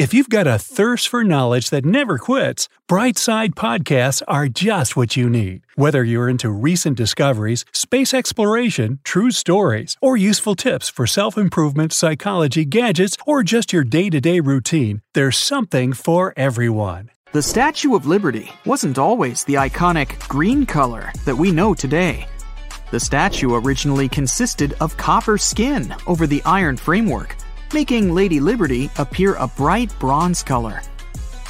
If you've got a thirst for knowledge that never quits, Bright Side podcasts are just what you need. Whether you're into recent discoveries, space exploration, true stories, or useful tips for self-improvement, psychology, gadgets, or just your day-to-day routine, there's something for everyone. The Statue of Liberty wasn't always the iconic green color that we know today. The statue originally consisted of copper skin over the iron framework, making Lady Liberty appear a bright bronze color.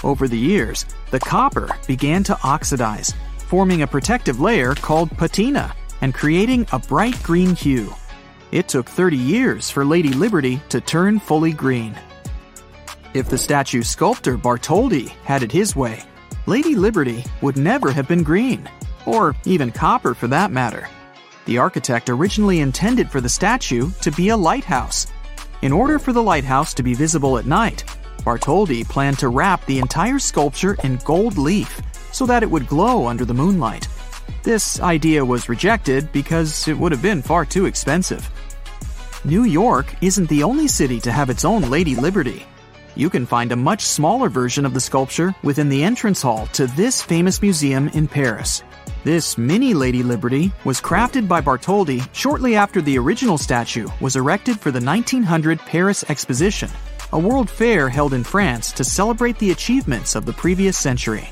Over the years, the copper began to oxidize, forming a protective layer called patina and creating a bright green hue. It took 30 years for Lady Liberty to turn fully green. If the statue sculptor Bartholdi had it his way, Lady Liberty would never have been green, or even copper for that matter. The architect originally intended for the statue to be a lighthouse. In order for the lighthouse to be visible at night, Bartholdi planned to wrap the entire sculpture in gold leaf so that it would glow under the moonlight. This idea was rejected because it would have been far too expensive. New York isn't the only city to have its own Lady Liberty. You can find a much smaller version of the sculpture within the entrance hall to this famous museum in Paris. This mini Lady Liberty was crafted by Bartholdi shortly after the original statue was erected for the 1900 Paris Exposition, a world fair held in France to celebrate the achievements of the previous century.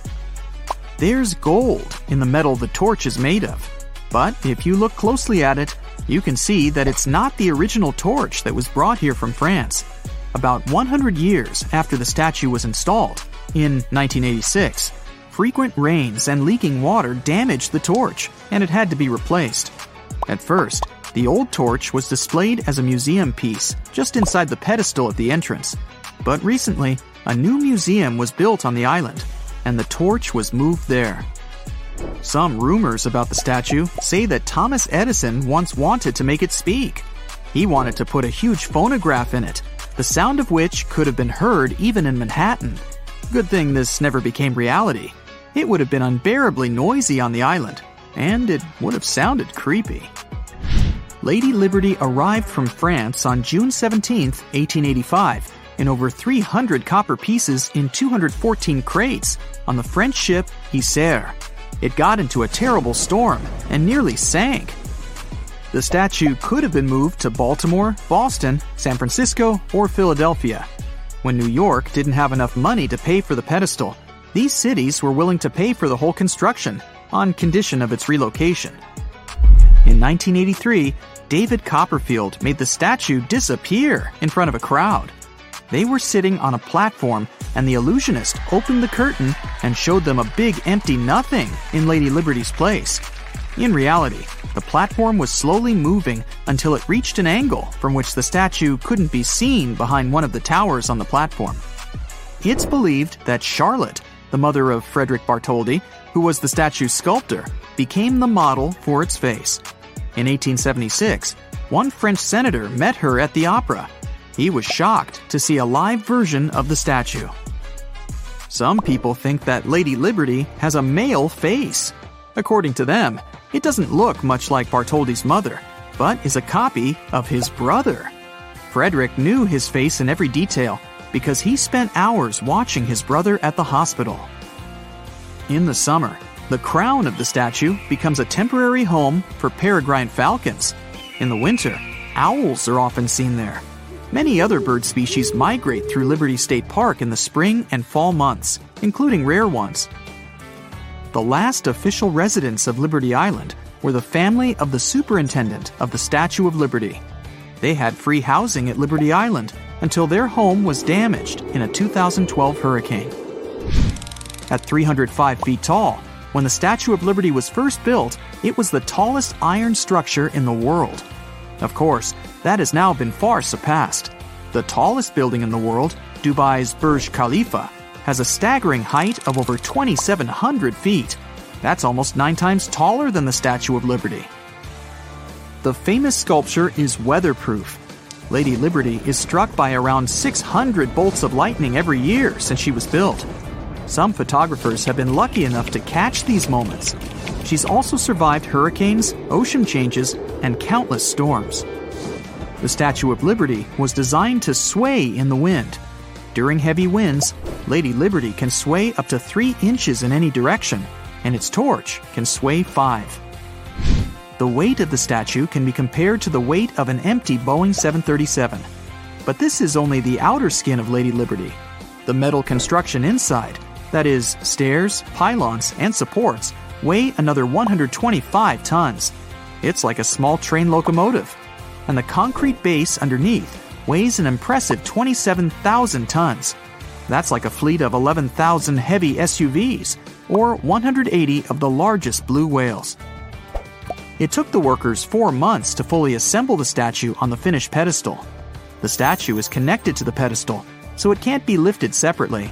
There's gold in the metal the torch is made of, but if you look closely at it, you can see that it's not the original torch that was brought here from France. About 100 years after the statue was installed, in 1986, frequent rains and leaking water damaged the torch, and it had to be replaced. At first, the old torch was displayed as a museum piece just inside the pedestal at the entrance. But recently, a new museum was built on the island, and the torch was moved there. Some rumors about the statue say that Thomas Edison once wanted to make it speak. He wanted to put a huge phonograph in it, the sound of which could have been heard even in Manhattan. Good thing this never became reality. It would have been unbearably noisy on the island, and it would have sounded creepy. Lady Liberty arrived from France on June 17, 1885, in over 300 copper pieces in 214 crates on the French ship Isère. It got into a terrible storm and nearly sank. The statue could have been moved to Baltimore, Boston, San Francisco, or Philadelphia. When New York didn't have enough money to pay for the pedestal, these cities were willing to pay for the whole construction, on condition of its relocation. In 1983, David Copperfield made the statue disappear in front of a crowd. They were sitting on a platform, and the illusionist opened the curtain and showed them a big empty nothing in Lady Liberty's place. In reality, the platform was slowly moving until it reached an angle from which the statue couldn't be seen behind one of the towers on the platform. It's believed that Charlotte, the mother of Frederic Bartholdi, who was the statue's sculptor, became the model for its face. In 1876, one French senator met her at the opera. He was shocked to see a live version of the statue. Some people think that Lady Liberty has a male face. According to them, it doesn't look much like Bartholdi's mother, but is a copy of his brother. Frederick knew his face in every detail because he spent hours watching his brother at the hospital. In the summer, the crown of the statue becomes a temporary home for peregrine falcons. In the winter, owls are often seen there. Many other bird species migrate through Liberty State Park in the spring and fall months, including rare ones. The last official residents of Liberty Island were the family of the superintendent of the Statue of Liberty. They had free housing at Liberty Island until their home was damaged in a 2012 hurricane. At 305 feet tall, when the Statue of Liberty was first built, it was the tallest iron structure in the world. Of course, that has now been far surpassed. The tallest building in the world, Dubai's Burj Khalifa, has a staggering height of over 2,700 feet. That's almost 9 times taller than the Statue of Liberty. The famous sculpture is weatherproof. Lady Liberty is struck by around 600 bolts of lightning every year since she was built. Some photographers have been lucky enough to catch these moments. She's also survived hurricanes, ocean changes, and countless storms. The Statue of Liberty was designed to sway in the wind. During heavy winds, Lady Liberty can sway up to 3 inches in any direction, and its torch can sway 5. The weight of the statue can be compared to the weight of an empty Boeing 737. But this is only the outer skin of Lady Liberty. The metal construction inside, that is, stairs, pylons, and supports, weigh another 125 tons. It's like a small train locomotive. And the concrete base underneath weighs an impressive 27,000 tons. That's like a fleet of 11,000 heavy SUVs, or 180 of the largest blue whales. It took the workers 4 months to fully assemble the statue on the finished pedestal. The statue is connected to the pedestal, so it can't be lifted separately.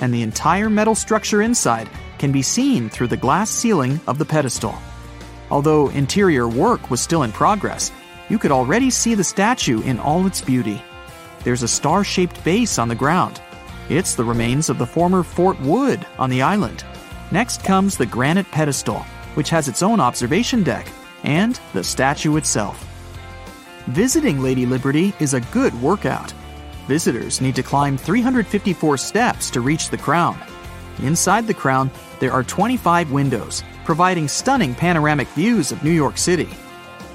And the entire metal structure inside can be seen through the glass ceiling of the pedestal. Although interior work was still in progress, you could already see the statue in all its beauty. There's a star-shaped base on the ground. It's the remains of the former Fort Wood on the island. Next comes the granite pedestal, which has its own observation deck, and the statue itself. Visiting Lady Liberty is a good workout. Visitors need to climb 354 steps to reach the crown. Inside the crown, there are 25 windows, providing stunning panoramic views of New York City.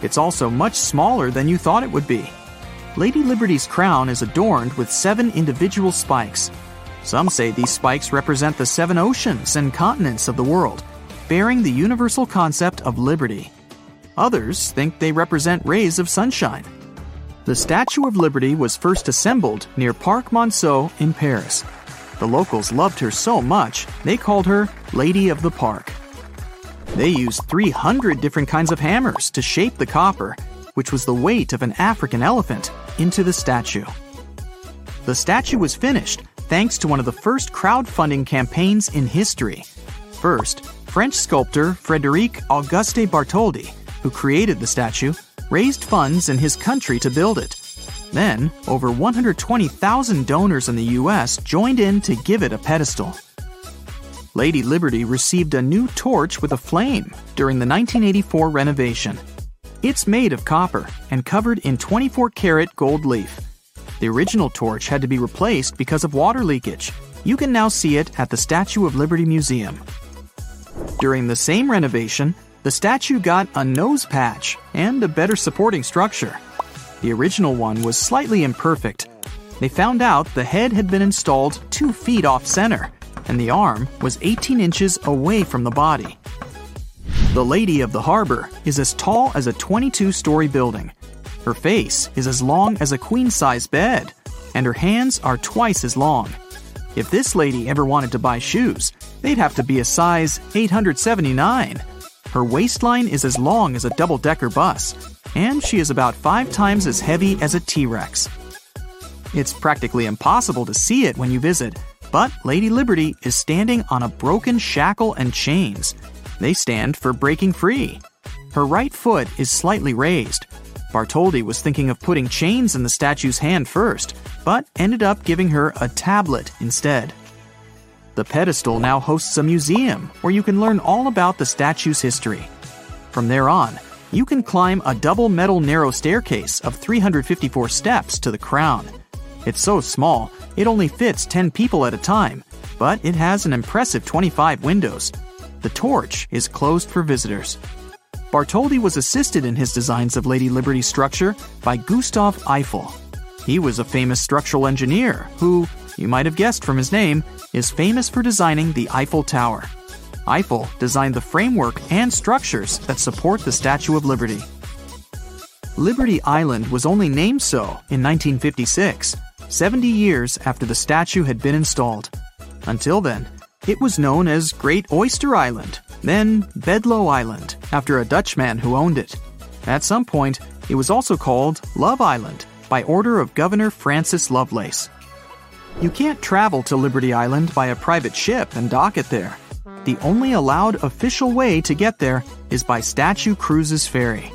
It's also much smaller than you thought it would be. Lady Liberty's crown is adorned with 7 individual spikes. Some say these spikes represent the 7 oceans and continents of the world, bearing the universal concept of liberty. Others think they represent rays of sunshine. The Statue of Liberty was first assembled near Parc Monceau in Paris. The locals loved her so much, they called her Lady of the Park. They used 300 different kinds of hammers to shape the copper, which was the weight of an African elephant, into the statue. The statue was finished thanks to one of the first crowdfunding campaigns in history. First, French sculptor Frederic Auguste Bartholdi, who created the statue, raised funds in his country to build it. Then, over 120,000 donors in the U.S. joined in to give it a pedestal. Lady Liberty received a new torch with a flame during the 1984 renovation. It's made of copper and covered in 24-karat gold leaf. The original torch had to be replaced because of water leakage. You can now see it at the Statue of Liberty Museum. During the same renovation, the statue got a nose patch and a better supporting structure. The original one was slightly imperfect. They found out the head had been installed 2 feet off-center, and the arm was 18 inches away from the body. The Lady of the Harbor is as tall as a 22-story building. Her face is as long as a queen-size bed, and her hands are twice as long. If this lady ever wanted to buy shoes, they'd have to be a size 879. Her waistline is as long as a double-decker bus, and she is about 5 times as heavy as a T-Rex. It's practically impossible to see it when you visit, but Lady Liberty is standing on a broken shackle and chains. They stand for breaking free. Her right foot is slightly raised. Bartholdi was thinking of putting chains in the statue's hand first, but ended up giving her a tablet instead. The pedestal now hosts a museum where you can learn all about the statue's history. From there on, you can climb a double metal narrow staircase of 354 steps to the crown. It's so small, it only fits 10 people at a time, but it has an impressive 25 windows. The torch is closed for visitors. Bartholdi was assisted in his designs of Lady Liberty's structure by Gustav Eiffel. He was a famous structural engineer who, you might have guessed from his name, is famous for designing the Eiffel Tower. Eiffel designed the framework and structures that support the Statue of Liberty. Liberty Island was only named so in 1956, 70 years after the statue had been installed. Until then, it was known as Great Oyster Island, then Bedloe Island, after a Dutchman who owned it. At some point, it was also called Love Island, by order of Governor Francis Lovelace. You can't travel to Liberty Island by a private ship and dock it there. The only allowed official way to get there is by Statue Cruises Ferry.